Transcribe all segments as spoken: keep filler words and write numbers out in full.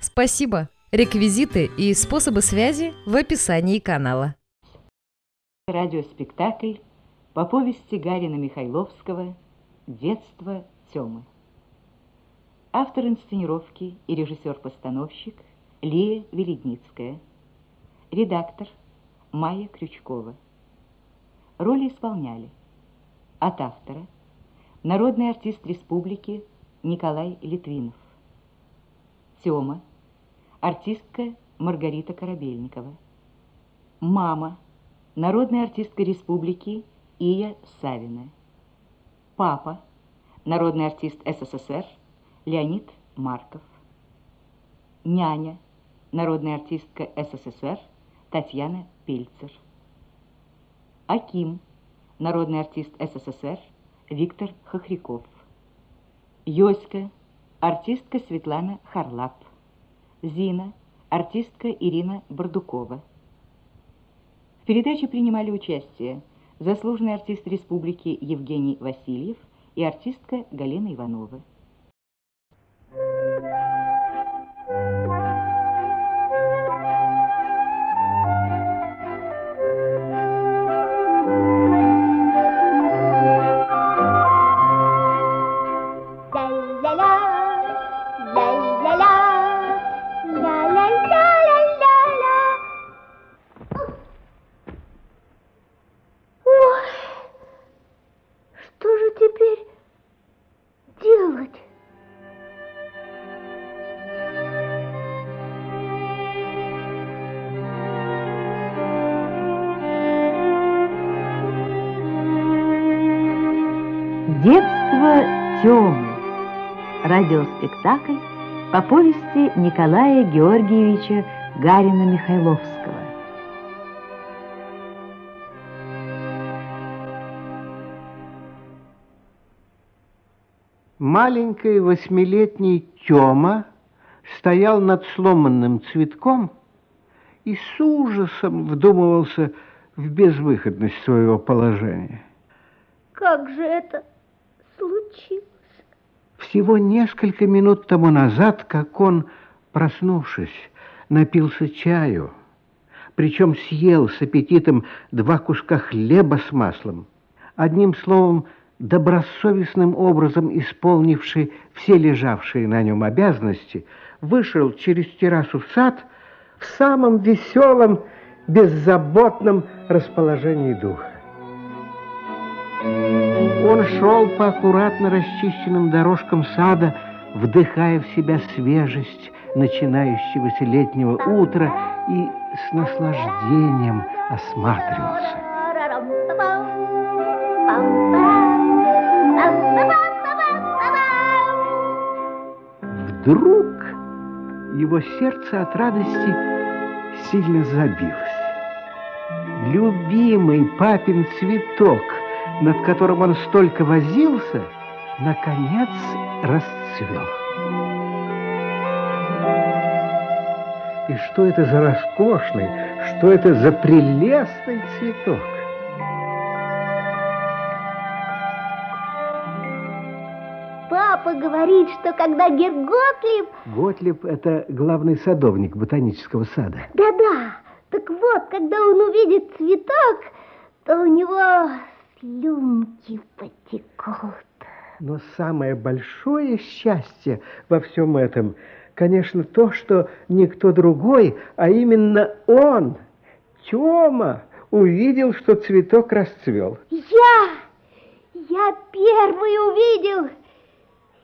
Спасибо! Реквизиты и способы связи в описании канала. Радиоспектакль по повести Гарина Михайловского «Детство Тёмы». Автор инсценировки и режиссер-постановщик Лия Веледницкая. Редактор Майя Крючкова. Роли исполняли: от автора — народный артист республики Николай Литвинов, Тёма — артистка Маргарита Корабельникова, мама — народная артистка республики Ия Саввина, папа — народный артист СССР Леонид Марков, няня — народная артистка СССР Татьяна Пельтцер, Аким — народный артист СССР Виктор Хохряков, Ёська — артистка Светлана Харлап, Зина — артистка Ирина Бардукова. В передаче принимали участие заслуженный артист республики Евгений Васильев и артистка Галина Иванова. «Детство Тёмы» – радиоспектакль по повести Николая Георгиевича Гарина-Михайловского. Маленький восьмилетний Тёма стоял над сломанным цветком и с ужасом вдумывался в безвыходность своего положения. Как же это случилось? Всего несколько минут тому назад, как он, проснувшись, напился чаю, причем съел с аппетитом два куска хлеба с маслом, одним словом, добросовестным образом исполнивший все лежавшие на нем обязанности, вышел через террасу в сад в самом веселом, беззаботном расположении духа. Он шел по аккуратно расчищенным дорожкам сада, вдыхая в себя свежесть начинающегося летнего утра и с наслаждением осматривался. Вдруг его сердце от радости сильно забилось. Любимый папин цветок, над которым он столько возился, наконец расцвел. И что это за роскошный, что это за прелестный цветок? Папа говорит, что когда Герр Готлиб... Готлиб – это главный садовник ботанического сада. Да-да, так вот, когда он увидит цветок, то у него... слюнки потекут. Но самое большое счастье во всем этом, конечно, то, что никто другой, а именно он, Тёма, увидел, что цветок расцвел. Я! Я первый увидел!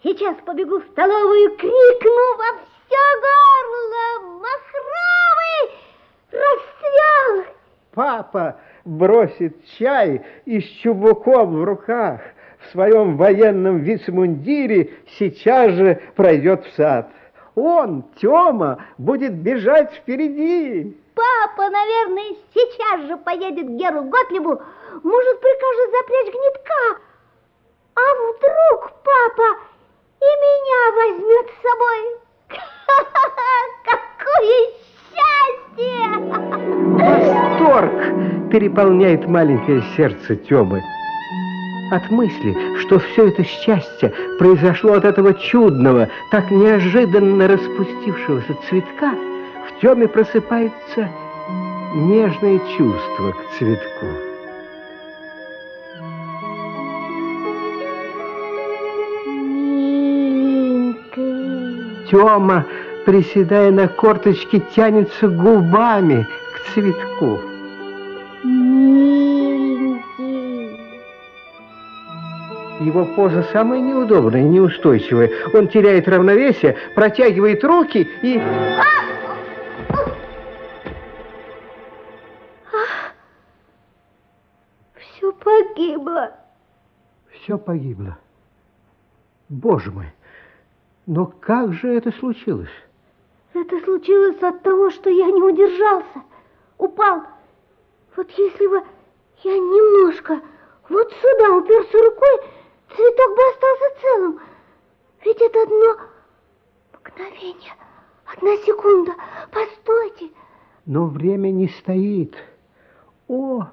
Сейчас побегу в столовую, крикну во все горло: махровый расцвел! Папа бросит чай и с чубуком в руках в своем военном вицмундире сейчас же пройдет в сад. Он, Тёма, будет бежать впереди. Папа, наверное, сейчас же поедет к Геру Готлибу. Может, прикажет запрячь гнетка. А вдруг папа и меня возьмет с собой? Какое счастье! Восторг переполняет маленькое сердце Тёмы. От мысли, что все это счастье произошло от этого чудного, так неожиданно распустившегося цветка, в Тёме просыпается нежное чувство к цветку. Миленький. Тёма, приседая на корточке, тянется губами к цветку. Его поза самая неудобная, неустойчивая. Он теряет равновесие, протягивает руки и... А! А! Все погибло. Все погибло. Боже мой, но как же это случилось? Это случилось от того, что я не удержался, упал. Вот если бы я немножко вот сюда уперся рукой, цветок бы остался целым. Ведь это одно мгновение, одна секунда. Постойте. Но время не стоит. О,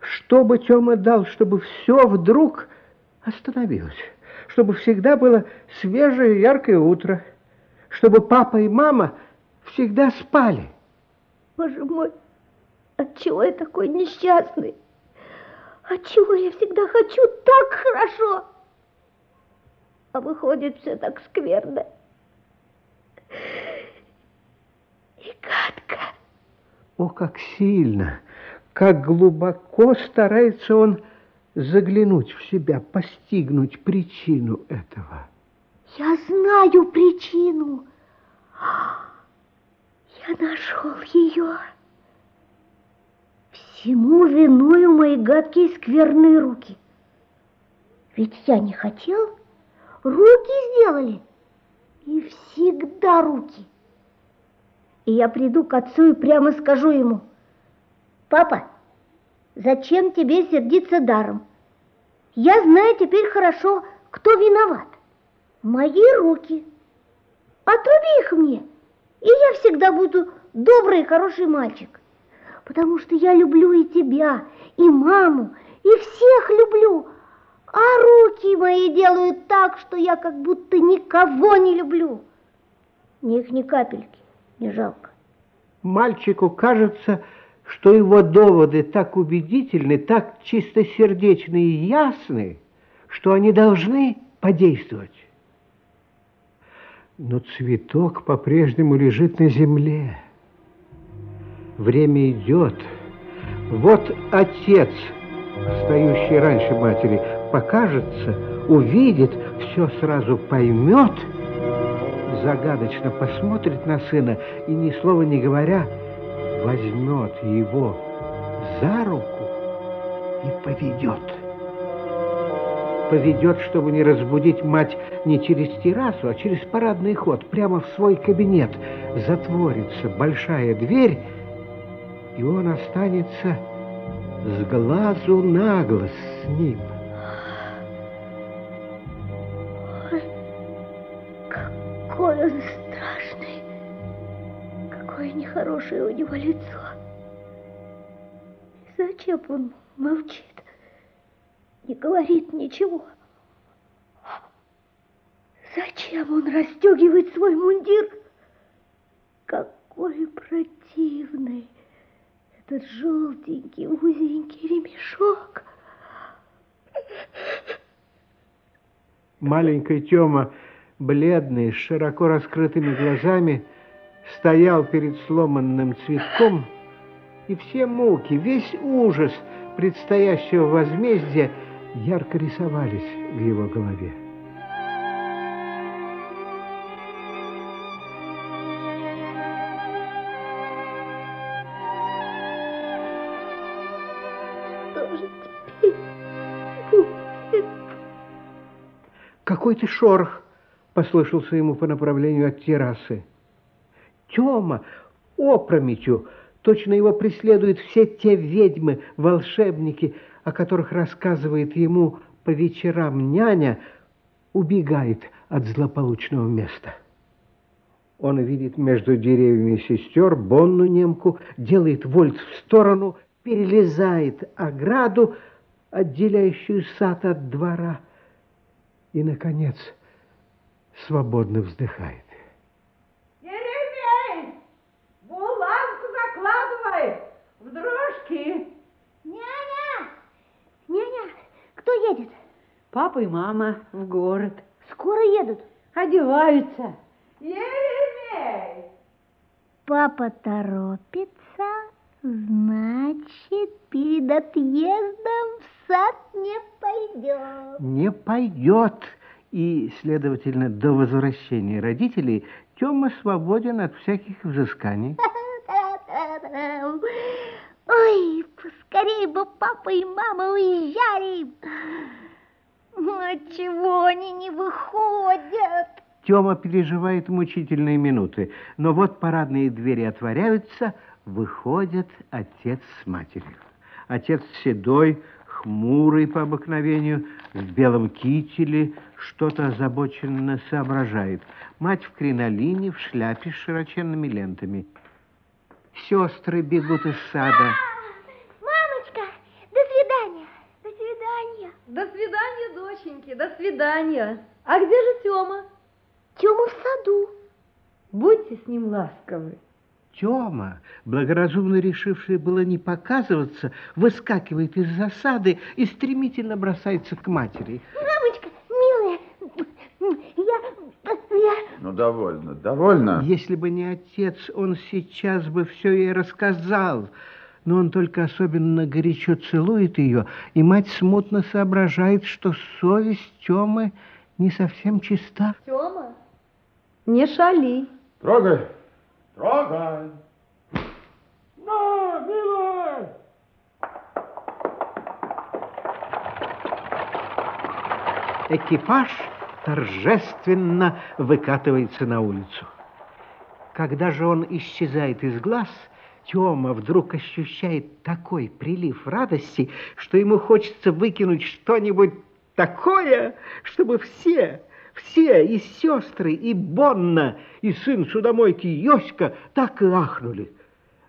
что бы Тёма дал, чтобы все вдруг остановилось. Чтобы всегда было свежее яркое утро. Чтобы папа и мама всегда спали. Боже мой, отчего я такой несчастный? Отчего я всегда хочу так хорошо, а выходит все так скверно и гадко. О, как сильно, как глубоко старается он заглянуть в себя, постигнуть причину этого. Я знаю причину. Я нашел ее. Всему виною мои гадкие скверные руки. Ведь я не хотел, руки сделали, и всегда руки. И я приду к отцу и прямо скажу ему: папа, зачем тебе сердиться даром? Я знаю теперь хорошо, кто виноват. Мои руки. Отруби их мне, и я всегда буду добрый и хороший мальчик. Потому что я люблю и тебя, и маму, и всех люблю. А руки мои делают так, что я как будто никого не люблю. Мне их ни капельки не жалко. Мальчику кажется, что его доводы так убедительны, так чистосердечны и ясны, что они должны подействовать. Но цветок по-прежнему лежит на земле. Время идет. Вот отец, встающий раньше матери, покажется, увидит, все сразу поймет, загадочно посмотрит на сына и, ни слова не говоря, возьмет его за руку и поведет. Поведет, чтобы не разбудить мать не через террасу, а через парадный ход, прямо в свой кабинет. Затворится большая дверь, и он останется с глазу на глаз с ним. Ой, какой он страшный, какое нехорошее у него лицо. Зачем он молчит, не говорит ничего? Зачем он расстегивает свой мундир? Какой противный этот желтенький, узенький ремешок. Маленький Тёма, бледный, с широко раскрытыми глазами, стоял перед сломанным цветком, и все муки, весь ужас предстоящего возмездия ярко рисовались в его голове. Что же теперь будет? какой-то шорох послышался ему по направлению от террасы. Тёма опрометью, точно его преследуют все те ведьмы, волшебники, о которых рассказывает ему по вечерам няня, убегает от злополучного места. Он видит между деревьями сестер Бонну немку, делает вольт в сторону, перелезает ограду, отделяющую сад от двора, и, наконец, свободно вздыхает. Еремей, буланку закладывай в дрожки. Няня! Няня, кто едет? Папа и мама в город. Скоро едут? Одеваются. Еремей! Папа торопится, значит, перед отъездом в сад не пойдет. Не пойдет. И, следовательно, до возвращения родителей Тёма свободен от всяких взысканий. Ой, поскорее бы папа и мама уезжали. Отчего они не выходят? Тёма переживает мучительные минуты, но вот парадные двери отворяются, выходят отец с матерью. Отец седой, хмурый по обыкновению, в белом кителе, что-то озабоченно соображает. Мать в кринолине, в шляпе с широченными лентами. Сестры бегут из сада. Мамочка, до свидания. До свидания. До свидания, доченьки, до свидания. А где же Тёма? Тёма в саду. Будьте с ним ласковы. Тёма, благоразумно решивший было не показываться, выскакивает из засады и стремительно бросается к матери. Мамочка, милая, я... я... Ну, довольно, довольно. Если бы не отец, он сейчас бы все ей рассказал. Но он только особенно горячо целует ее, и мать смутно соображает, что совесть Тёмы не совсем чиста. Тёма, не шали. Трогай. Трогай! На, милая! Экипаж торжественно выкатывается на улицу. Когда же он исчезает из глаз, Тёма вдруг ощущает такой прилив радости, что ему хочется выкинуть что-нибудь такое, чтобы все... Все, и сестры, и Бонна, и сын судомойки Ёська так и ахнули.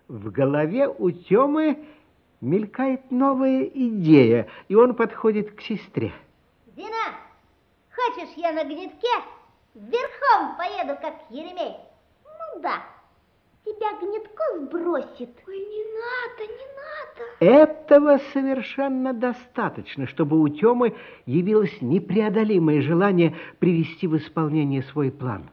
В голове у Тёмы мелькает новая идея, и он подходит к сестре. Дина, хочешь, я на гнетке верхом поеду, как Еремей? Ну да, тебя гнетко сбросит. Ой, не надо, не надо. Этого совершенно достаточно, чтобы у Тёмы явилось непреодолимое желание привести в исполнение свой план.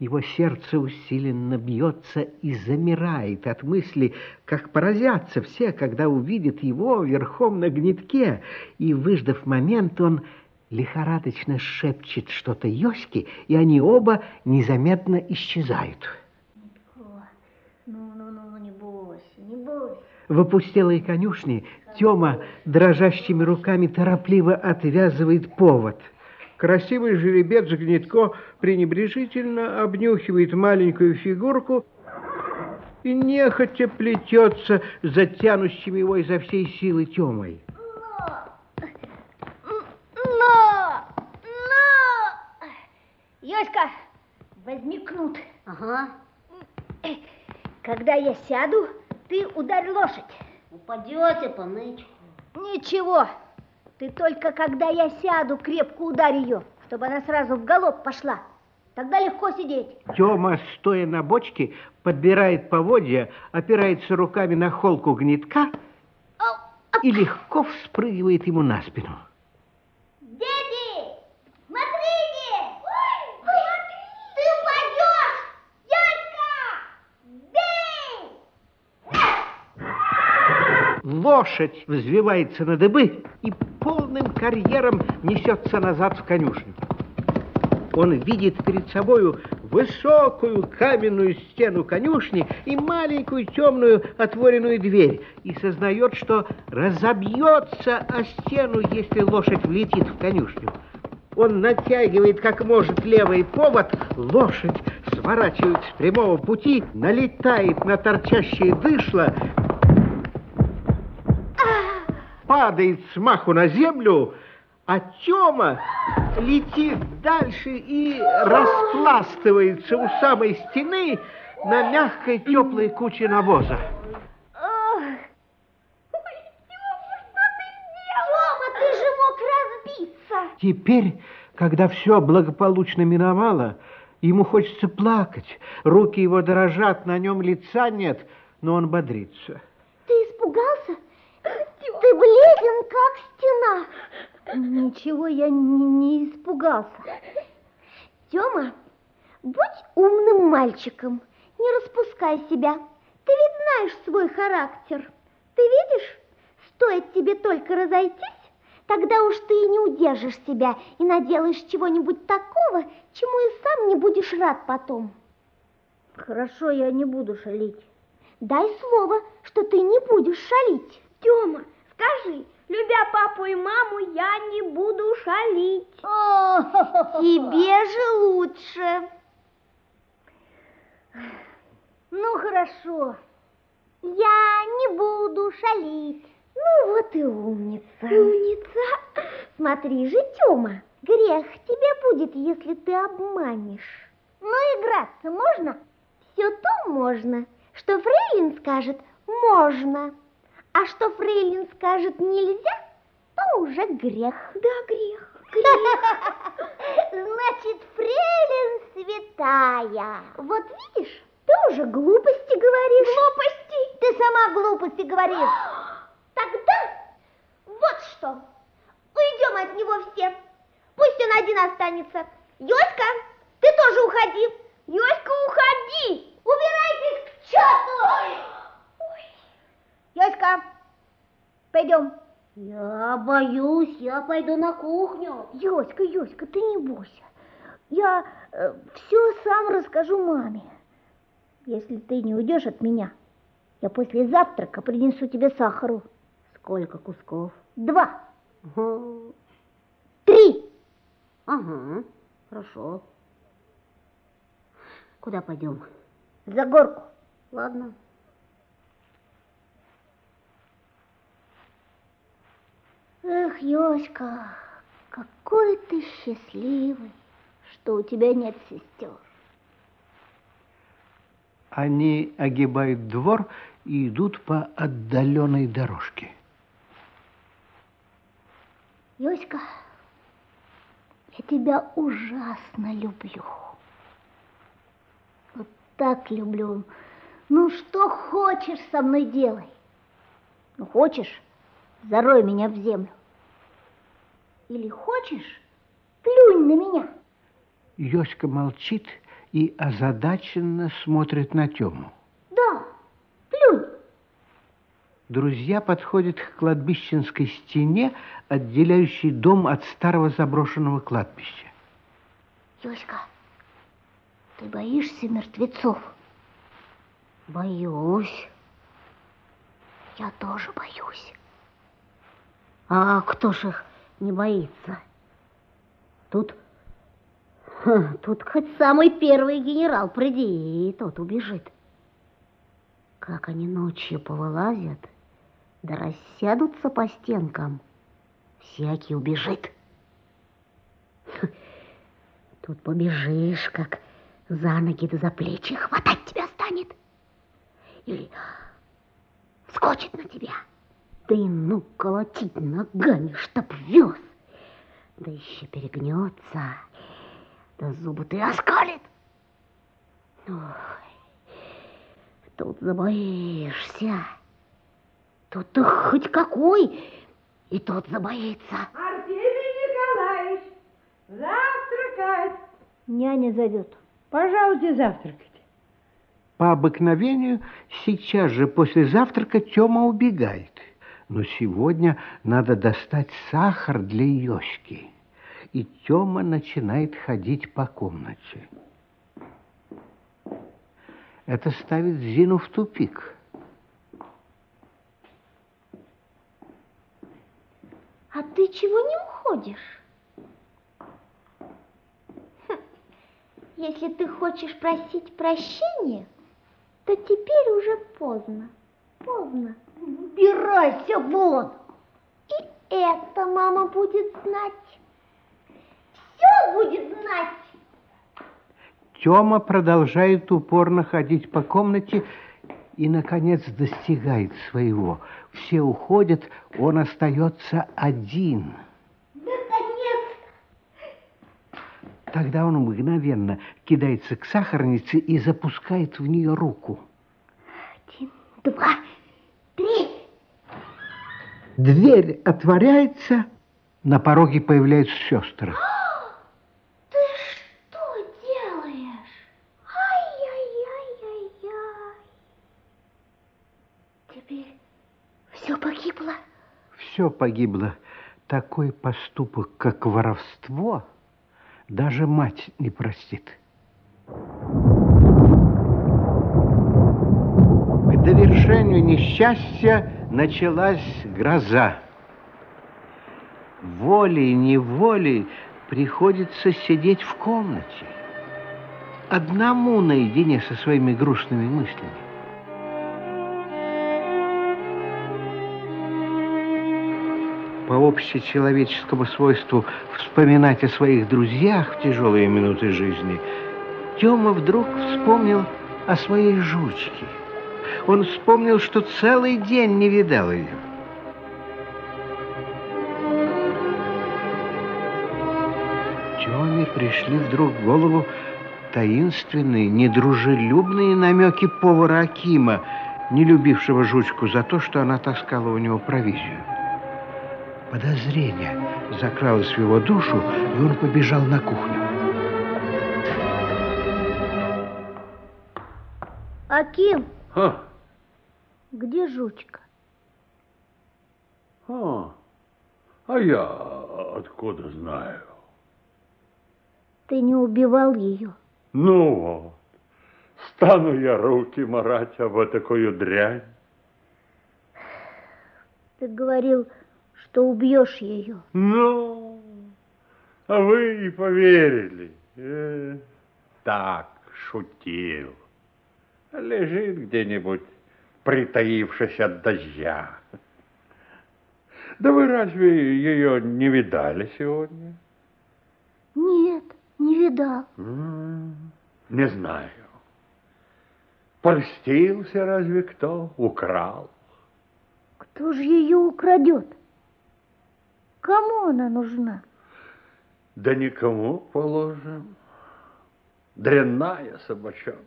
Его сердце усиленно бьется и замирает от мысли, как поразятся все, когда увидят его верхом на гнетке. И, выждав момент, он лихорадочно шепчет что-то Ёське, и они оба незаметно исчезают. В опустелой конюшне Тёма дрожащими руками торопливо отвязывает повод. Красивый жеребец Гнетко пренебрежительно обнюхивает маленькую фигурку и нехотя плетется за тянущим его изо всей силы Тёмой. Но! Но! Но! Ёська, возьми кнут. Ага. Когда я сяду, ты ударь лошадь. Упадете, понычку. Ничего. Ты только когда я сяду, крепко ударь ее, чтобы она сразу в галоп пошла. Тогда легко сидеть. Тёма, стоя на бочке, подбирает поводья, опирается руками на холку гнетка и легко вспрыгивает ему на спину. Дети, смотрите! Ой, ой, ты упадешь! Дядька! Бей! Лошадь взвивается на дыбы и полным карьером несется назад в конюшню. Он видит перед собою высокую каменную стену конюшни и маленькую темную отворенную дверь и сознает, что разобьется о стену, если лошадь влетит в конюшню. Он натягивает, как может, левый повод, лошадь сворачивает с прямого пути, налетает на торчащее дышло, падает с маху на землю, а Тёма летит дальше и распластывается у самой стены на мягкой теплой куче навоза. Теперь, когда все благополучно миновало, ему хочется плакать. Руки его дрожат, на нем лица нет, но он бодрится. Ты испугался? Ты бледен, как стена. Ничего, я не, не испугался. Тёма, будь умным мальчиком, не распускай себя. Ты ведь знаешь свой характер. Ты видишь, стоит тебе только разойтись, тогда уж ты и не удержишь себя и наделаешь чего-нибудь такого, чему и сам не будешь рад потом. Хорошо, я не буду шалить. Дай слово, что ты не будешь шалить. Тёма, скажи, любя папу и маму, я не буду шалить. Тебе же лучше. Ну, хорошо. Я не буду шалить. Ну, вот и умница. Умница. Смотри же, Тёма, грех тебе будет, если ты обманешь. Но играться можно? Все то можно, что фрейлин скажет «можно». А что фрейлин скажет «нельзя», то уже грех. Да, грех. Грех. Значит, фрейлин святая. Вот видишь, ты уже глупости говоришь. Глупости? Ты сама глупости говоришь. Тогда вот что, уйдем от него все, пусть он один останется. Ёська, ты тоже уходи. Ёська, уходи, убирайтесь к черту. Ёська, пойдем. Я боюсь, я пойду на кухню. Ёська, Ёська, ты не бойся, я э, все сам расскажу маме. Если ты не уйдешь от меня, я после завтрака принесу тебе сахару. Сколько кусков? Два. Угу. Три. Ага, хорошо. Куда пойдем? За горку. Ладно. Эх, Ёська, какой ты счастливый, что у тебя нет сестер. Они огибают двор и идут по отдаленной дорожке. Ёська, я тебя ужасно люблю. Вот так люблю. Ну, что хочешь со мной делай. Ну, хочешь, зарой меня в землю. Или хочешь, плюнь на меня. Ёська молчит и озадаченно смотрит на Тёму. Да, плюнь. Друзья подходят к кладбищенской стене, отделяющей дом от старого заброшенного кладбища. Ёська, ты боишься мертвецов? Боюсь. Я тоже боюсь. А кто ж их не боится? Тут, ха, тут хоть самый первый генерал приди, и тот убежит. Как они ночью повылазят, да рассядутся по стенкам, всякий убежит. Тут побежишь, как за ноги да за плечи, хватать тебя станет. Или вскочит на тебя, да и ну колотить ногами, чтоб вез. Да еще перегнется, да зубы ты оскалит. Ох, тут забоишься. Тут ты хоть какой, и тот забоится. Артемий Николаевич, завтракать. Няня зовет. Пожалуйте, завтракать. По обыкновению, сейчас же после завтрака Тёма убегает. Но сегодня надо достать сахар для Ёськи. И Тёма начинает ходить по комнате. Это ставит Зину в тупик. А ты чего не уходишь? хочешь просить прощения, то теперь уже поздно. Поздно. Убирайся вон! И это мама будет знать. Все будет знать. Тёма продолжает упорно ходить по комнате и, наконец, достигает своего. Все уходят, он остается один. Наконец-то! Тогда он мгновенно кидается к сахарнице и запускает в нее руку. Один, два, три. Дверь отворяется, на пороге появляются сестры. Все погибло. Такой поступок, как воровство, даже мать не простит. К довершению несчастья началась гроза. Волей-неволей приходится сидеть в комнате, одному наедине со своими грустными мыслями. По общечеловеческому свойству вспоминать о своих друзьях в тяжелые минуты жизни, Тёма вдруг вспомнил о своей жучке. Он вспомнил, что целый день не видал ее. Тёме пришли вдруг в голову таинственные, недружелюбные намеки повара Акима, не любившего жучку за то, что она таскала у него провизию. Подозрение закралось в его душу, и он побежал на кухню. Аким! А? Где жучка? А, а я откуда знаю? Ты не убивал ее? Ну вот, стану я руки марать об вот такую дрянь. Ты говорил, что убьешь ее. Ну, а вы и поверили. Э, так, шутил. Лежит где-нибудь, притаившись от дождя. Да вы разве ее не видали сегодня? Нет, не видал. Не знаю. Польстился разве кто? Украл. Кто же ее украдет? Кому она нужна? Да никому, положим. Дрянная собачонка.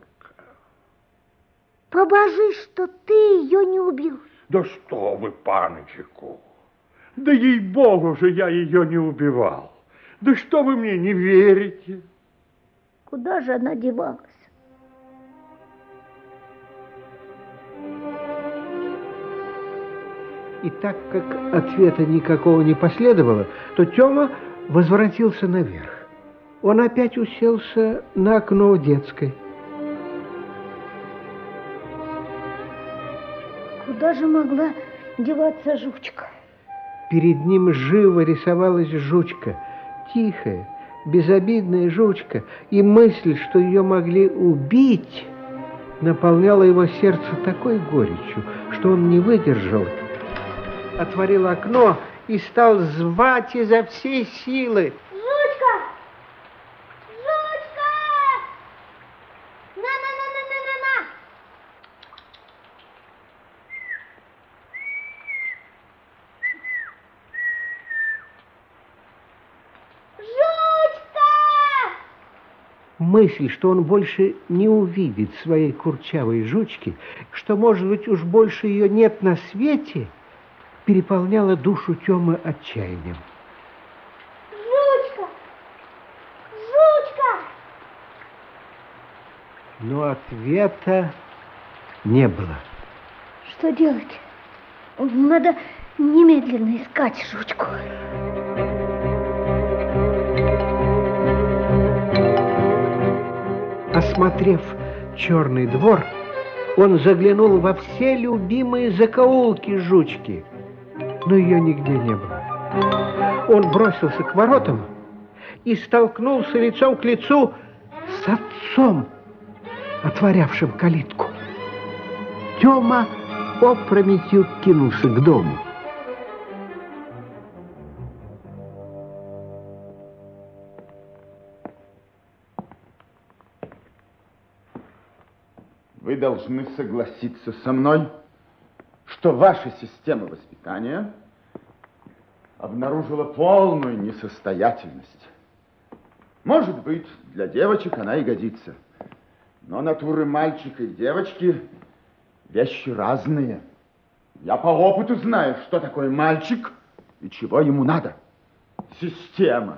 Побожи, что ты ее не убил. Да что вы, паночку. Да ей-богу же я ее не убивал. Да что вы мне не верите? Куда же она девалась? И так как ответа никакого не последовало, то Тёма возвратился наверх. Он опять уселся на окно детской. Куда же могла деваться жучка? Перед ним живо рисовалась жучка, тихая, безобидная жучка, и мысль, что ее могли убить, наполняла его сердце такой горечью, что он не выдержал, отворил окно и стал звать изо всей силы. Жучка! Жучка! На-на-на-на-на-на-на! Жучка! Мысль, что он больше не увидит своей курчавой жучки, что, может быть, уж больше ее нет на свете, переполняла душу Тёмы отчаянием. Жучка! Жучка! Но ответа не было. Что делать? Надо немедленно искать жучку. Осмотрев черный двор, он заглянул во все любимые закоулки жучки. Но ее нигде не было. Он бросился к воротам и столкнулся лицом к лицу с отцом, отворявшим калитку. Тёма опрометью кинулся к дому. Вы должны согласиться со мной, что ваша система воспитания обнаружила полную несостоятельность. Может быть, для девочек она и годится, но натуры мальчика и девочки вещи разные. Я по опыту знаю, что такое мальчик и чего ему надо. Система.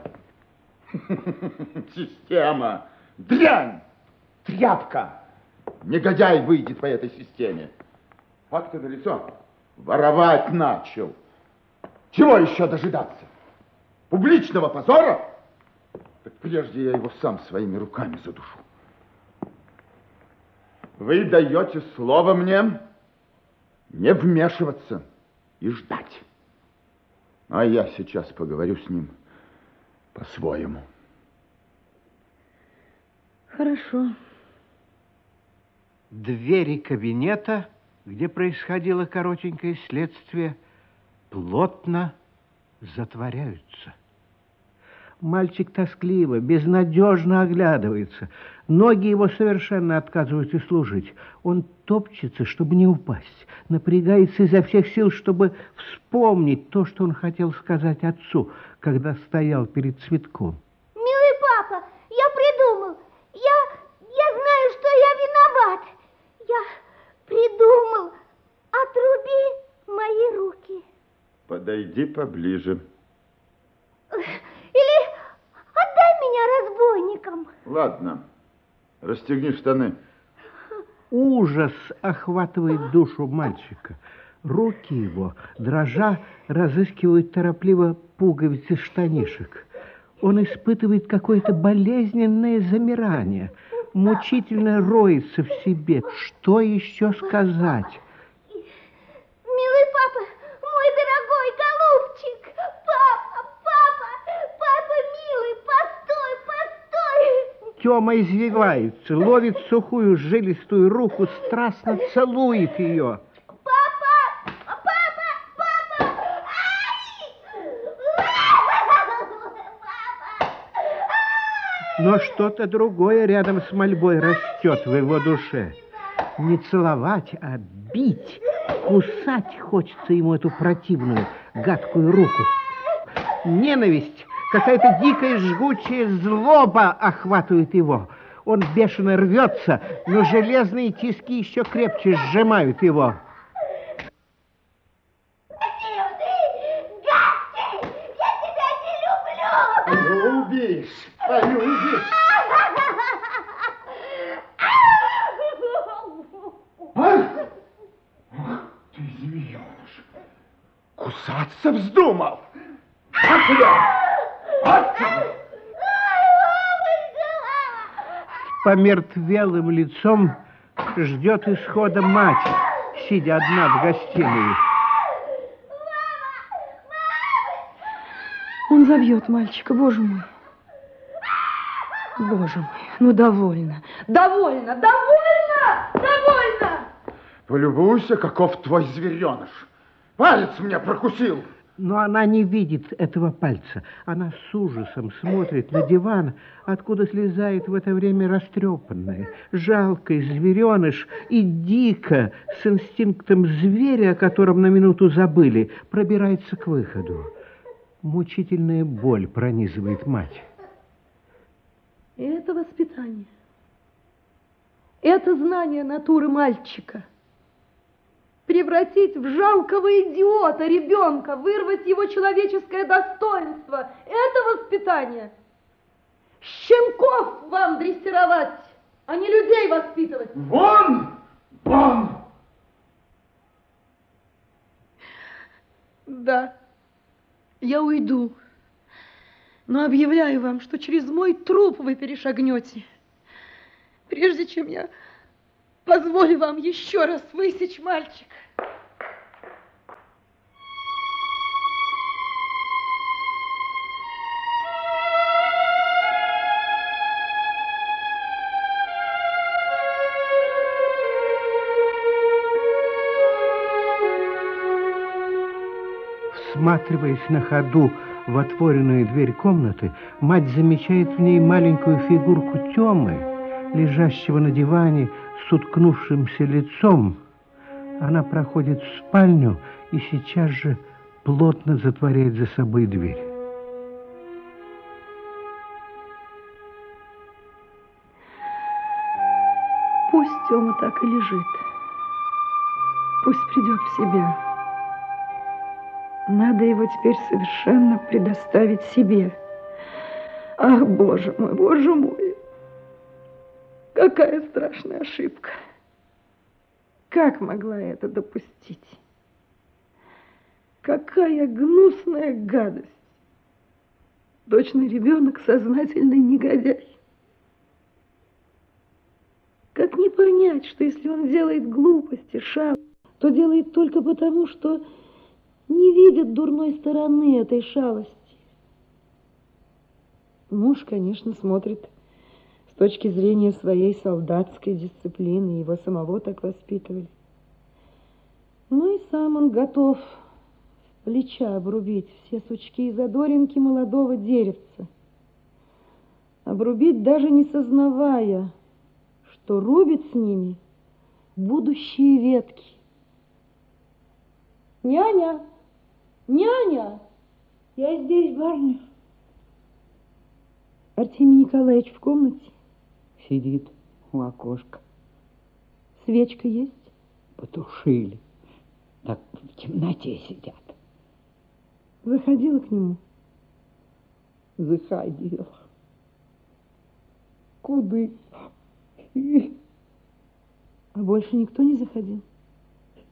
Система. Дрянь. Тряпка. Негодяй выйдет по этой системе. Факт это лицо. Воровать начал. Чего еще дожидаться? Публичного позора? Так прежде я его сам своими руками задушу. Вы даете слово мне не вмешиваться и ждать. А я сейчас поговорю с ним по-своему. Хорошо. Двери кабинета, где происходило коротенькое следствие, плотно затворяются. Мальчик тоскливо, безнадежно оглядывается. Ноги его совершенно отказываются служить. Он топчется, чтобы не упасть. Напрягается изо всех сил, чтобы вспомнить то, что он хотел сказать отцу, когда стоял перед цветком. Милый папа, я придумал. Я, я знаю, что я виноват. Я придумал. Отруби мои руки. Подойди поближе. Или отдай меня разбойникам. Ладно, расстегни штаны. Ужас охватывает душу мальчика. Руки его, дрожа, разыскивают торопливо пуговицы штанишек. Он испытывает какое-то болезненное замирание, мучительно роется в себе. Что еще сказать? Милый папа, мой дорогой голубчик, папа, папа, папа милый, постой, постой. Тёма извивается, ловит сухую жилистую руку, страстно целует ее. Папа, папа, папа, папа. Но что-то другое рядом с мольбой растет в его душе. Не целовать, а бить. Кусать хочется ему эту противную, гадкую руку. Ненависть, какая-то дикая, жгучая злоба охватывает его. Он бешено рвется, но железные тиски еще крепче сжимают его. Гадкий, я тебя не люблю! Полюбишь, полюбишь! Кусаться вздумал! От тебя! От тебя! Помертвелым лицом ждет исхода мать, сидя одна в гостиной. Он забьет мальчика, боже мой. Боже мой, ну довольно, довольно, довольно, довольно! Полюбуйся, каков твой звереныш. Палец меня прокусил. Но она не видит этого пальца. Она с ужасом смотрит на диван, откуда слезает в это время растрепанная, жалкая звереныш и дико, с инстинктом зверя, о котором на минуту забыли, пробирается к выходу. Мучительная боль пронизывает мать. Это воспитание. Это знание натуры мальчика. Превратить в жалкого идиота ребенка, вырвать его человеческое достоинство. Это воспитание. Щенков вам дрессировать, а не людей воспитывать. Вон! Вон! Да, я уйду. Но объявляю вам, что через мой труп вы перешагнете. Прежде чем я... позволь вам еще раз высечь мальчика. Всматриваясь на ходу в отворенную дверь комнаты, мать замечает в ней маленькую фигурку Тёмы, лежащего на диване с уткнувшимся лицом. Она проходит в спальню и сейчас же плотно затворяет за собой дверь. Пусть Тёма так и лежит. Пусть придет в себя. Надо его теперь совершенно предоставить себе. Ах, боже мой, боже мой! Какая страшная ошибка! Как могла я это допустить? Какая гнусная гадость! Дочный ребенок, сознательный негодяй. Как не понять, что если он делает глупости, шалости, то делает только потому, что не видит дурной стороны этой шалости. Муж, конечно, смотрит с точки зрения своей солдатской дисциплины, его самого так воспитывали. Ну и сам он готов с плеча обрубить все сучки и задоринки молодого деревца. Обрубить, даже не сознавая, что рубит с ними будущие ветки. Няня! Няня! Я здесь, барыня. Артемий Николаевич в комнате? Сидит у окошка. Свечка есть? Потушили. Так в темноте сидят. Заходила к нему? Заходила. Куды? А больше никто не заходил?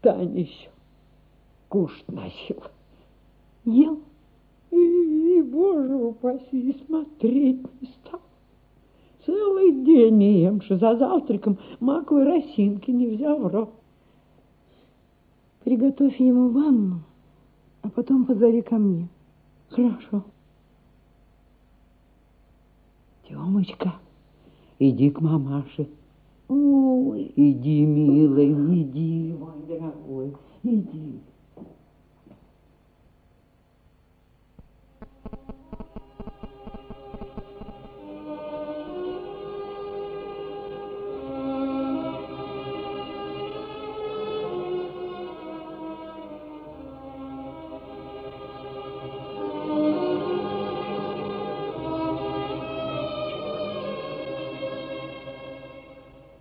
Таня еще кушать начал. Ел? И, боже упаси, смотреть не стал. Целый день не ем, что за завтраком маковой росинки не взял в рот. Приготовь ему ванну, а потом позови ко мне. Хорошо. Тёмочка, иди к мамаше. Ой, иди, милый, иди, мой дорогой, иди.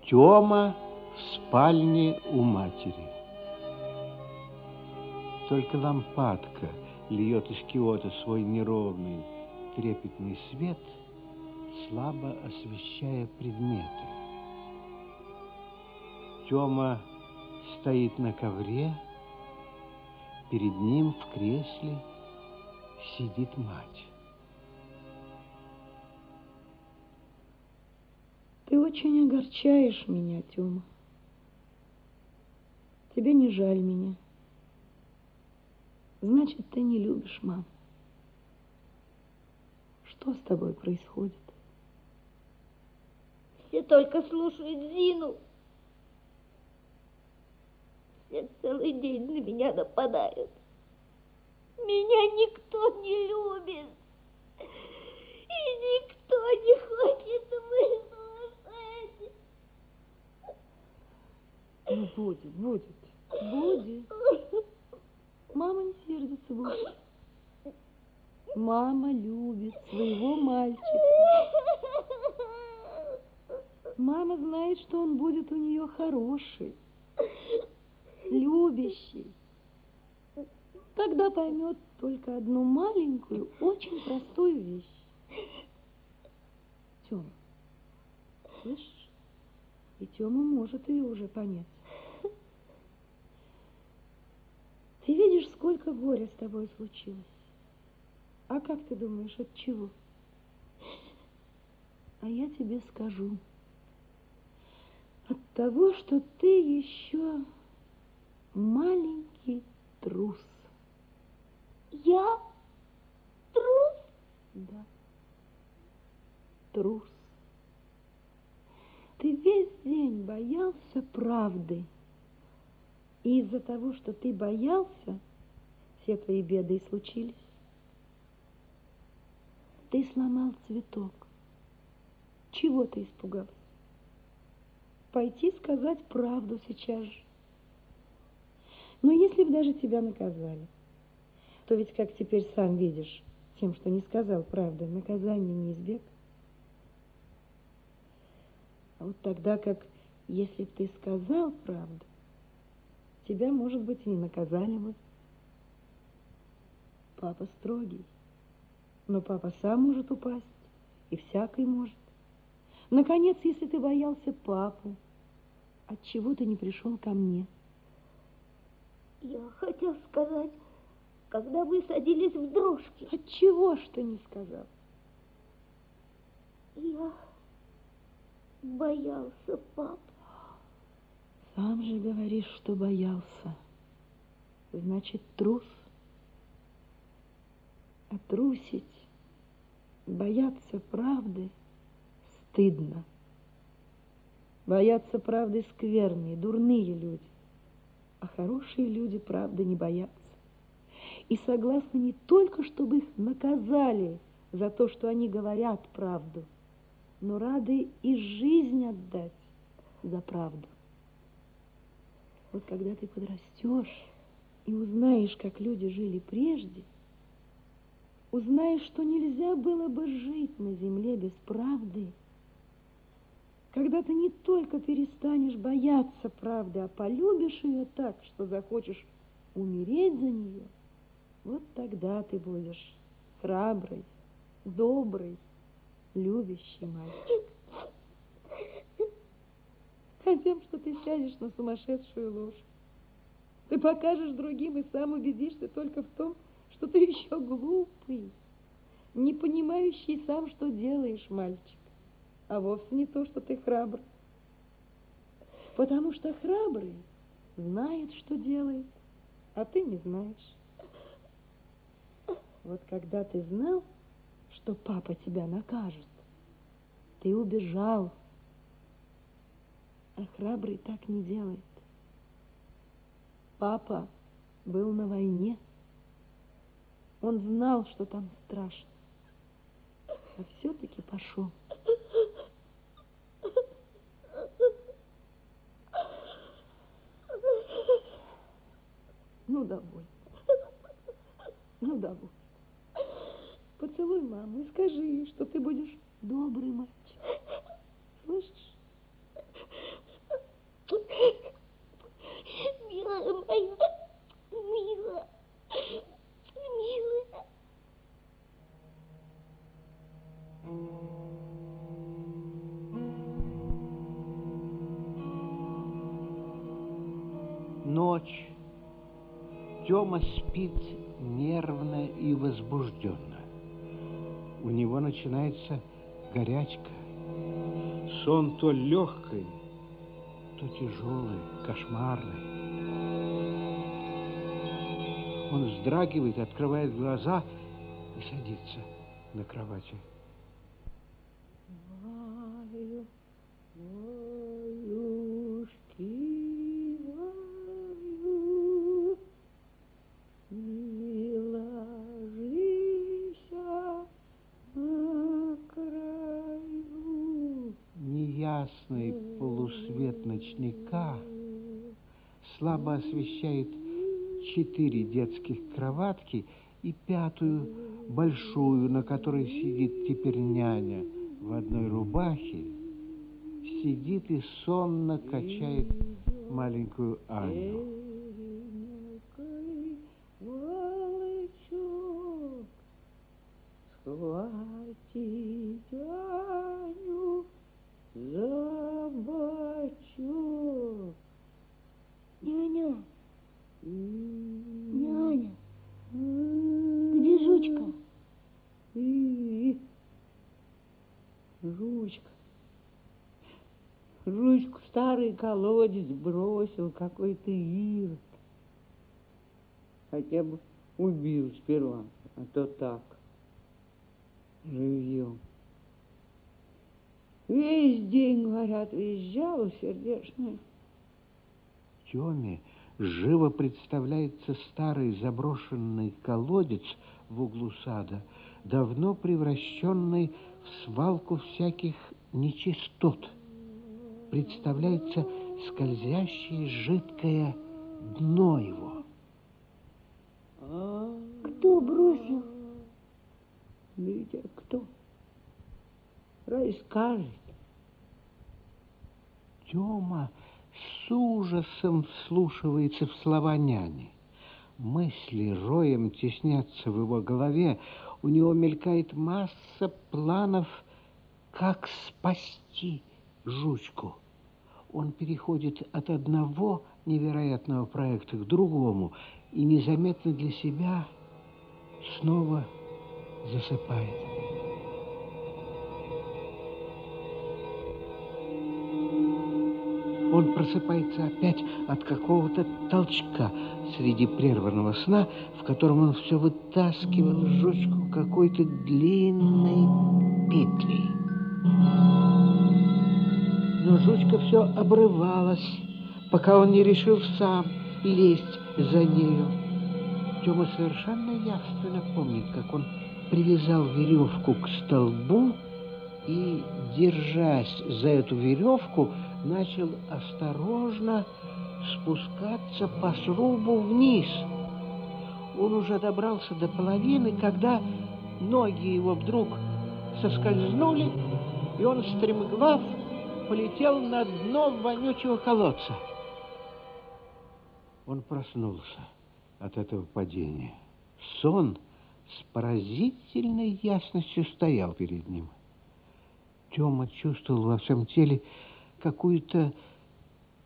Тёма в спальне у матери. Только лампадка льет из киота свой неровный трепетный свет, слабо освещая предметы. Тёма стоит на ковре, перед ним в кресле сидит мать. Ты очень огорчаешь меня, Тёма. Тебе не жаль меня. Значит, ты не любишь маму. Что с тобой происходит? Все только слушают Зину. Все целый день на меня нападают. Меня никто не любит. И никто не хочет выслушать. Ну, будет, будет, будет. Мама не сердится больше. Мама любит своего мальчика. Мама знает, что он будет у нее хороший, любящий. Тогда поймет только одну маленькую, очень простую вещь. Тёма, слышишь? И Тёма может ее уже понять. Ты видишь, сколько горя с тобой случилось. А как ты думаешь, от чего? А я тебе скажу. От того, что ты еще маленький трус. Я? Трус? Да. Трус. Ты весь день боялся правды. И из-за того, что ты боялся, все твои беды и случились. Ты сломал цветок. Чего ты испугалась? Пойти сказать правду сейчас же. Но если бы даже тебя наказали, то ведь, как теперь сам видишь, тем, что не сказал правду, наказание неизбежно. А вот тогда, как если бы ты сказал правду, тебя, может быть, и не наказали бы. Папа строгий, но папа сам может упасть, и всякий может. Наконец, если ты боялся папу, отчего ты не пришел ко мне? Я хотел сказать, когда вы садились в дружки. Отчего ж ты не сказал? Я боялся папу. Сам же говоришь, что боялся. Значит, трус. А трусить, бояться правды стыдно. Боятся правды скверные, дурные люди. А хорошие люди правды не боятся. И согласны не только, чтобы их наказали за то, что они говорят правду, но рады и жизнь отдать за правду. Вот когда ты подрастешь и узнаешь, как люди жили прежде, узнаешь, что нельзя было бы жить на земле без правды, когда ты не только перестанешь бояться правды, а полюбишь ее так, что захочешь умереть за нее, вот тогда ты будешь храбрый, добрый, любящий мальчик. Хотим, что ты сядешь на сумасшедшую ложь. Ты покажешь другим и сам убедишься только в том, что ты еще глупый, не понимающий сам, что делаешь, мальчик, а вовсе не то, что ты храбр. Потому что храбрый знает, что делает, а ты не знаешь. Вот когда ты знал, что папа тебя накажет, ты убежал, а храбрый так не делает. Папа был на войне. Он знал, что там страшно, а все-таки пошел. Ну, довольно. Ну, довольно. Поцелуй маму и скажи ей, что ты будешь добрый мальчик. Слышишь? Милая моя, милая. Ночь. Тёма спит нервно и возбужденно. У него начинается горячка. Сон то легкий, то тяжелый, кошмарный. Он вздрагивает, открывает глаза и садится на кровати. Неясный полусвет ночника слабо освещает четыре детских кроватки и пятую, большую, на которой сидит теперь няня в одной рубахе, сидит и сонно качает маленькую Анну. Няня! Няня, где жучка? Жучка. Жучку старый колодец бросил какой-то ирод. Хотя бы убил сперва, а то так. Живьем. Весь день, говорят, визжала сердечная. Тёме живо представляется старый заброшенный колодец в углу сада, давно превращенный в свалку всяких нечистот. Представляется скользящее жидкое дно его. Кто бросил? Витя, кто? Расскажет. Тёма с ужасом вслушивается в слова няни. Мысли роем теснятся в его голове. У него мелькает масса планов, как спасти жучку. Он переходит от одного невероятного проекта к другому и незаметно для себя снова засыпает. Он просыпается опять от какого-то толчка среди прерванного сна, в котором он все вытаскивал жучку какой-то длинной петлей. Но жучка все обрывалась, пока он не решил сам лезть за нею. Тёма совершенно явственно помнит, как он привязал веревку к столбу и, держась за эту веревку, начал осторожно спускаться по срубу вниз. Он уже добрался до половины, когда ноги его вдруг соскользнули, и он, стремглав, полетел на дно вонючего колодца. Он проснулся от этого падения. Сон с поразительной ясностью стоял перед ним. Тёма чувствовал во всем теле какую-то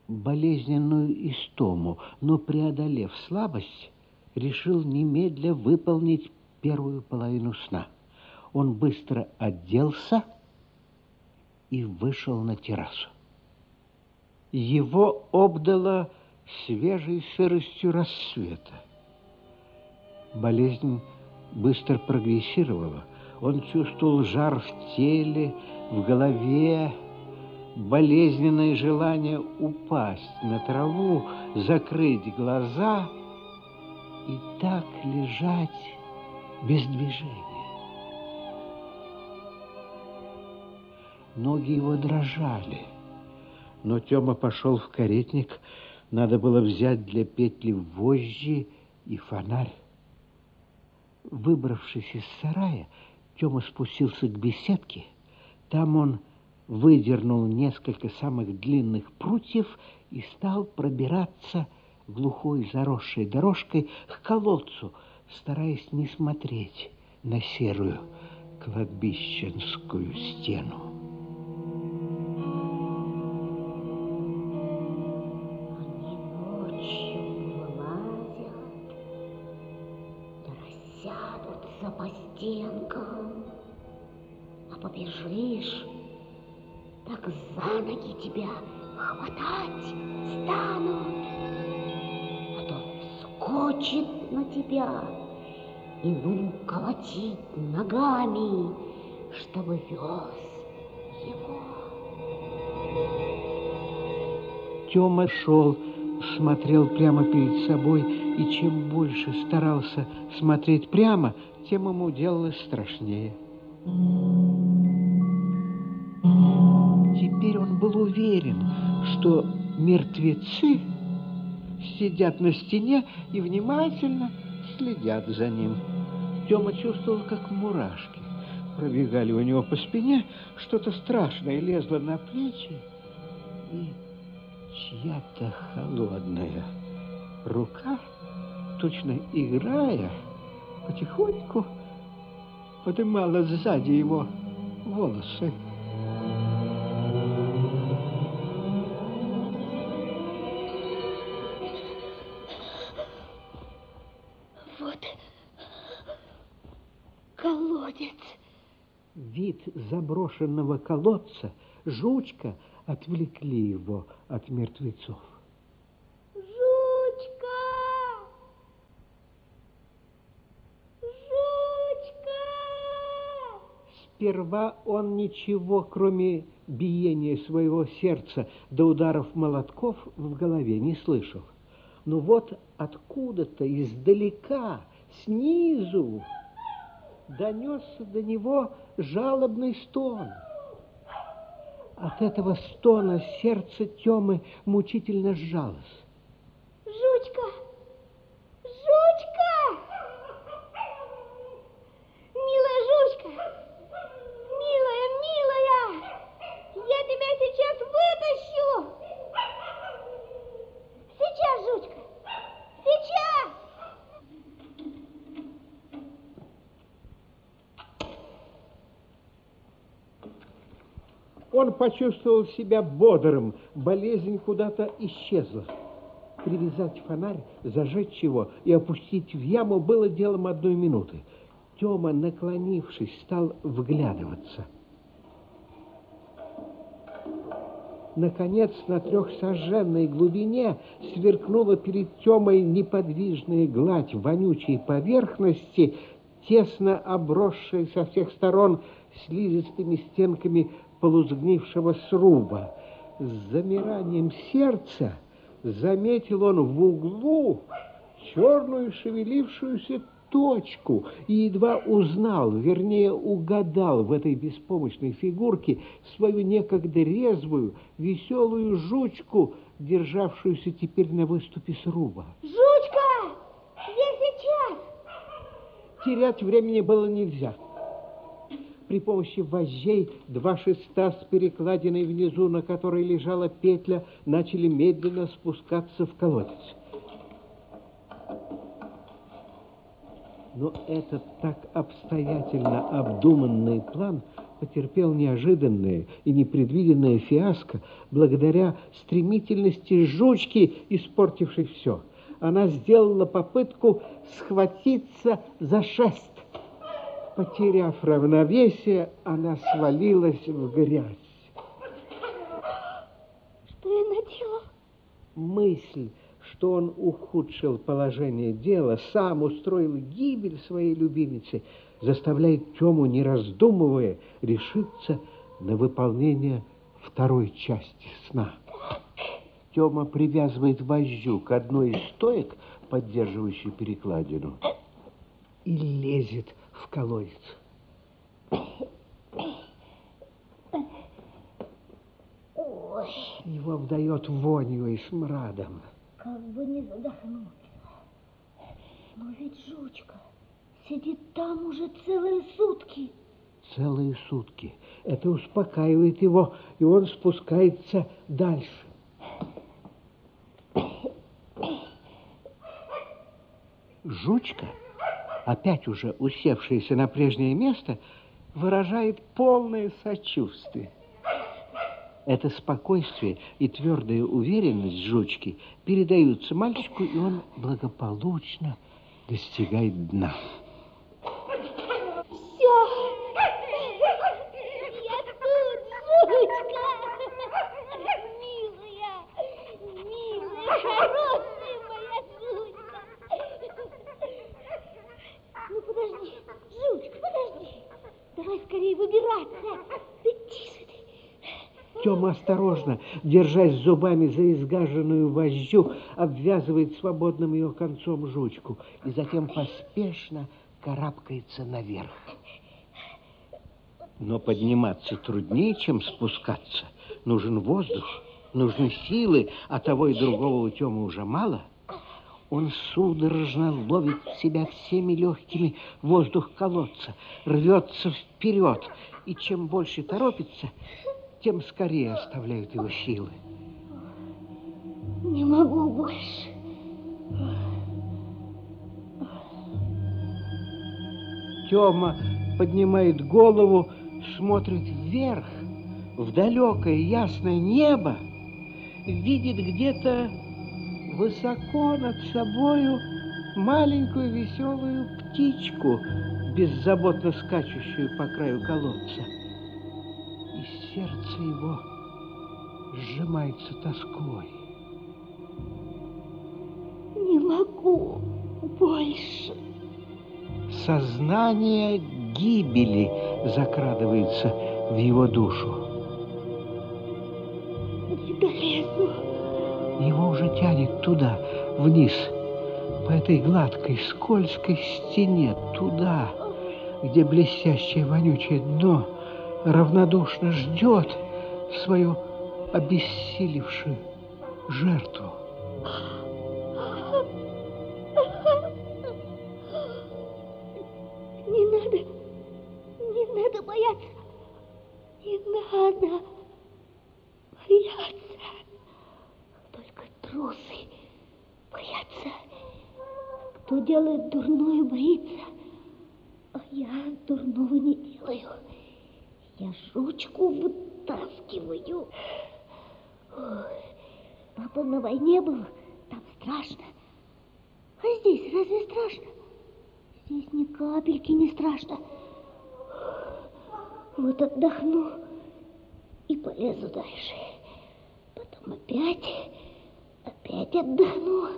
болезненную истому, но, преодолев слабость, решил немедля выполнить первую половину сна. Он быстро оделся и вышел на террасу. Его обдало свежей сыростью рассвета. Болезнь быстро прогрессировала. Он чувствовал жар в теле, в голове, болезненное желание упасть на траву, закрыть глаза и так лежать без движения. Ноги его дрожали, но Тёма пошел в каретник. Надо было взять для петли вожжи и фонарь. Выбравшись из сарая, Тёма спустился к беседке. Там он выдернул несколько самых длинных прутьев и стал пробираться глухой заросшей дорожкой к колодцу, стараясь не смотреть на серую кладбищенскую стену. По стенкам, а побежишь, так за ноги тебя хватать станут, а то вскочит на тебя и ну колотит ногами, чтобы вез его. Тёма шел, смотрел прямо перед собой, и чем больше старался смотреть прямо, тем ему делалось страшнее. Теперь он был уверен, что мертвецы сидят на стене и внимательно следят за ним. Тёма чувствовал, как мурашки пробегали у него по спине, что-то страшное лезло на плечи, и чья-то холодная рука, точно играя, потихоньку подымала сзади его волосы. Вот колодец. Вид заброшенного колодца, жучка, отвлекли его от мертвецов. Сперва он ничего, кроме биения своего сердца до ударов молотков, в голове не слышал. но вот откуда-то издалека, снизу, донесся до него жалобный стон. От этого стона сердце Тёмы мучительно сжалось. Жучка! Жучка! Милая жучка! Милая, милая! Я тебя сейчас вытащу! Сейчас, жучка! Сейчас! Он почувствовал себя бодрым, болезнь куда-то исчезла. Привязать фонарь, зажечь его и опустить в яму было делом одной минуты. Тёма, наклонившись, стал вглядываться. Наконец, на трехсаженной глубине сверкнула перед Тёмой неподвижная гладь вонючей поверхности, тесно обросшей со всех сторон слизистыми стенками полузгнившего сруба. С замиранием сердца заметил он в углу черную шевелившуюся точку и едва узнал, вернее, угадал в этой беспомощной фигурке свою некогда резвую, веселую жучку, державшуюся теперь на выступе сруба. Жучка! Я сейчас! Терять времени было нельзя. При помощи вожжей два шеста с перекладиной внизу, на которой лежала петля, начали медленно спускаться в колодец. Но этот так обстоятельно обдуманный план потерпел неожиданное и непредвиденное фиаско благодаря стремительности жучки, испортившей все. Она сделала попытку схватиться за шест. Потеряв равновесие, она свалилась в грязь. Что я наделал? Мысль, что он ухудшил положение дела, сам устроил гибель своей любимицы, заставляет Тёму, не раздумывая, решиться на выполнение второй части сна. Тёма привязывает вожжу к одной из стоек, поддерживающей перекладину, и лезет в колодец. Ой. Его обдает вонью и смрадом. Как бы не задохнуться. Но ведь жучка сидит там уже целые сутки. Целые сутки. Это успокаивает его, и он спускается дальше. Жучка, опять уже усевшаяся на прежнее место, выражает полное сочувствие. Это спокойствие и твердая уверенность жучки передаются мальчику, и он благополучно достигает дна. Все! Я тут, жучка! Милая, милая, хорошая моя жучка! Ну, подожди, жучка, подожди! Давай скорее выбираться! Ты тише! Тёма осторожно, держась зубами за изгаженную вожжу, обвязывает свободным ее концом жучку и затем поспешно карабкается наверх. Но подниматься труднее, чем спускаться. Нужен воздух, нужны силы, а того и другого у Тёмы уже мало. Он судорожно ловит в себя всеми легкими воздух колодца, рвется вперед, и чем больше торопится, тем скорее оставляют его силы. Не могу больше. Тёма поднимает голову, смотрит вверх, в далекое ясное небо, видит где-то высоко над собою маленькую веселую птичку, беззаботно скачущую по краю колодца. Сердце его сжимается тоской. Не могу больше. Сознание гибели закрадывается в его душу. Не долезу. Его уже тянет туда, вниз, по этой гладкой, скользкой стене, туда, где блестящее вонючее дно равнодушно ждет свою обессилевшую жертву. Не надо, не надо бояться, не надо бояться. Только трусы боятся. Кто делает дурное, боится, а я дурного не делаю. Я жучку вытаскиваю. Ой, папа на войне был, там страшно. А здесь разве страшно? Здесь ни капельки не страшно. Вот отдохну и полезу дальше. Потом опять, опять отдохну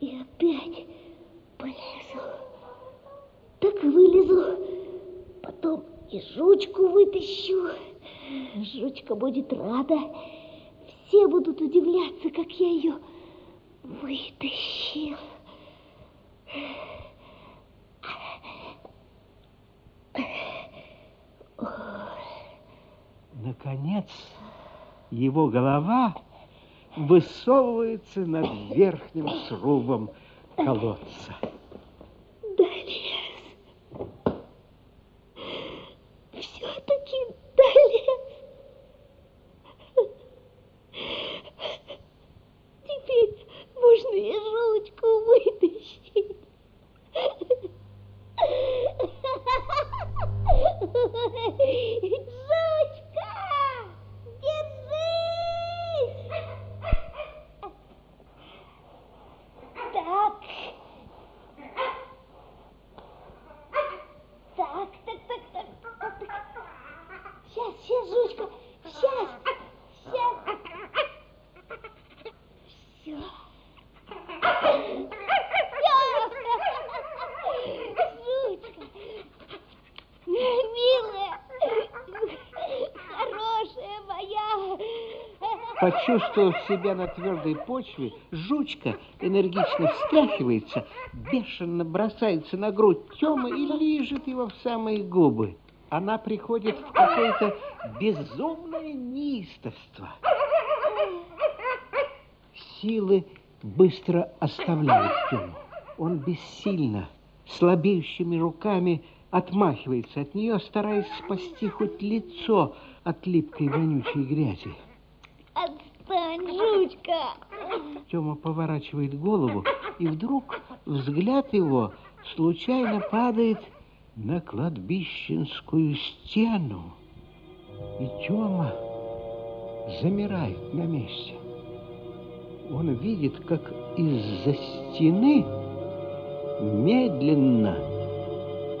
и опять полезу. Так и вылезу. Потом и жучку вытащу. Жучка будет рада. Все будут удивляться, как я ее вытащил. Наконец, его голова высовывается над верхним срубом колодца. Долез. Все-таки долез. Теперь можно и жучку вытащить. Жучка, держись! Так. Так, так, так, так, так, так. Сейчас, сейчас, жучка, сейчас, сейчас. Все. Почувствовав себя на твердой почве, жучка энергично встряхивается, бешено бросается на грудь Тёмы и лижет его в самые губы. Она приходит в какое-то безумное неистовство. Силы быстро оставляют Тёму. Он бессильно, слабеющими руками отмахивается от нее, стараясь спасти хоть лицо от липкой вонючей грязи. Отстань, жучка! Тёма поворачивает голову, и вдруг взгляд его случайно падает на кладбищенскую стену. И Тёма замирает на месте. Он видит, как из-за стены медленно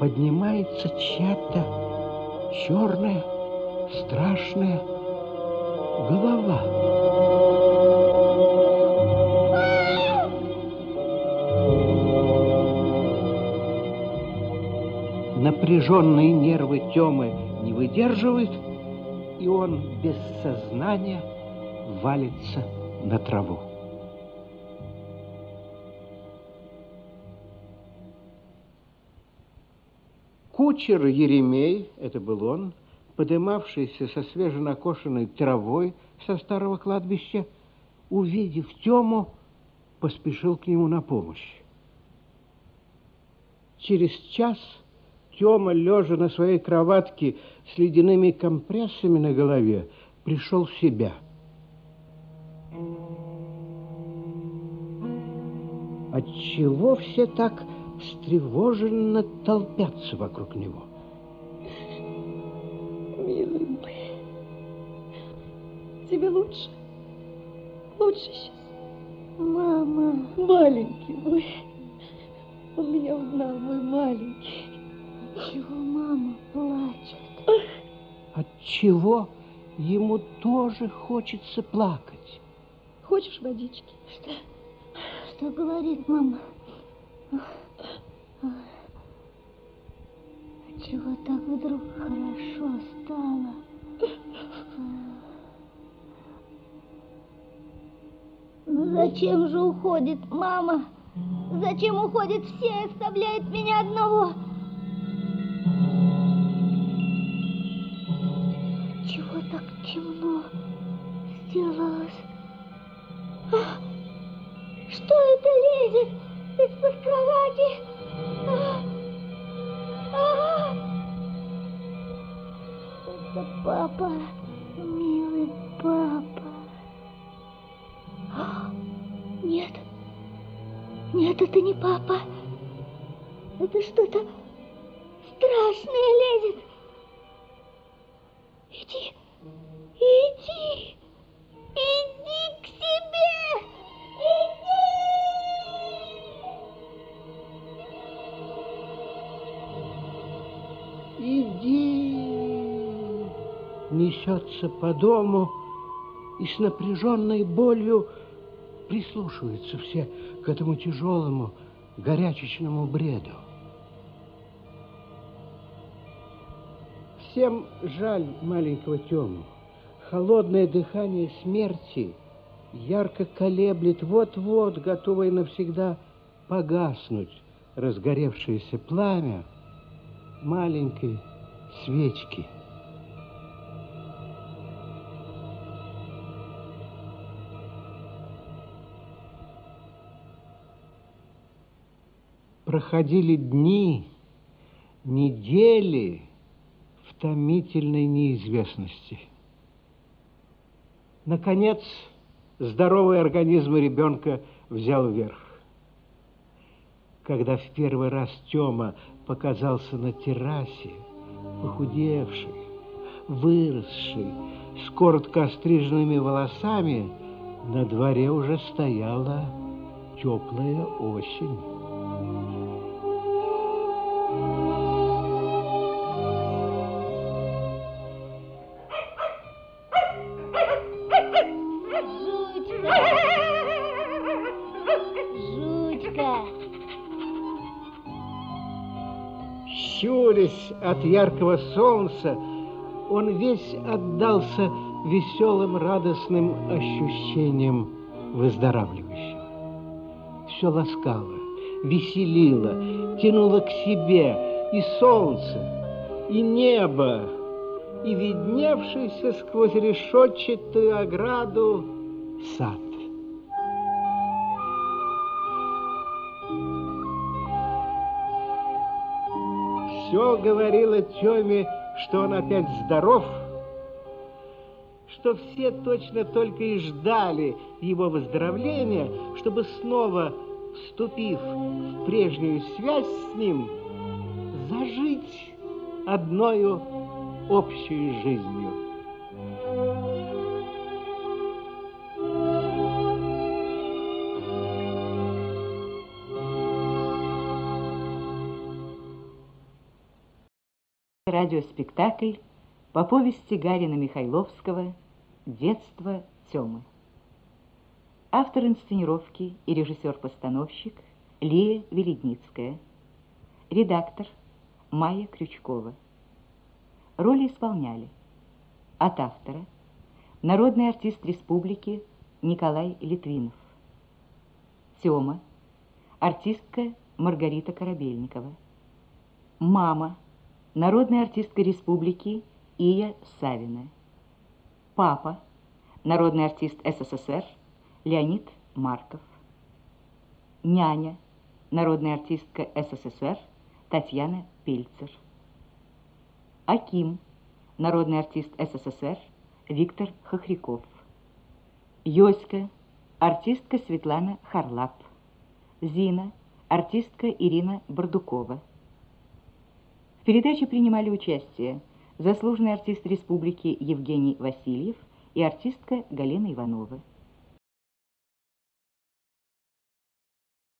поднимается чья-то черная, страшная голова. Напряженные нервы Тёмы не выдерживают, и он без сознания валится на траву. Кучер Еремей, это был он, подымавшийся со свеженакошенной травой со старого кладбища, увидев Тёму, поспешил к нему на помощь. Через час Тёма, лежа на своей кроватке с ледяными компрессами на голове, пришел в себя. Отчего все так встревоженно толпятся вокруг него? Милый мой, тебе лучше? Лучше сейчас? Мама. Маленький мой. Он меня узнал, мой маленький. Чего мама плачет? Отчего ему тоже хочется плакать? Хочешь водички? Что? Что говорит мама? Чего так вдруг хорошо стало? Ну зачем же уходит мама? Зачем уходит все и оставляет меня одного? Чего так темно сделалось? А, что это лезет из-под кровати? А, а, это папа, милый папа. А, нет, нет, это не папа. Это что-то страшное лезет. Иди, иди, иди к себе, иди! Иди! Несется по дому и с напряженной болью прислушиваются все к этому тяжелому, горячечному бреду. Всем жаль маленького Тёму. Холодное дыхание смерти ярко колеблет вот-вот, готовое навсегда погаснуть разгоревшееся пламя маленькой свечки. Проходили дни, недели в томительной неизвестности. Наконец, здоровый организм ребенка взял верх. Когда в первый раз Тёма показался на террасе, похудевший, выросший, с коротко остриженными волосами, на дворе уже стояла теплая осень. От яркого солнца он весь отдался веселым, радостным ощущениям выздоравливающего. Все ласкало, веселило, тянуло к себе и солнце, и небо, и видневшийся сквозь решетчатую ограду сад. Все говорило Тёме, что он опять здоров, что все точно только и ждали его выздоровления, чтобы снова, вступив в прежнюю связь с ним, зажить одною общей жизнью. Радиоспектакль по повести Гарина Михайловского «Детство Тёмы». Автор инсценировки и режиссер-постановщик Лия Веледницкая, редактор Майя Крючкова. Роли исполняли: от автора народный артист республики Николай Литвинов, Тёма — артистка Маргарита Корабельникова, мама — народная артистка республики Ия Саввина, папа — народный артист СССР Леонид Марков, няня — народная артистка СССР Татьяна Пельтцер, Аким — народный артист СССР Виктор Хохряков, Ёська — артистка Светлана Харлап, Зина — артистка Ирина Бардукова. В передаче принимали участие заслуженный артист республики Евгений Васильев и артистка Галина Иванова.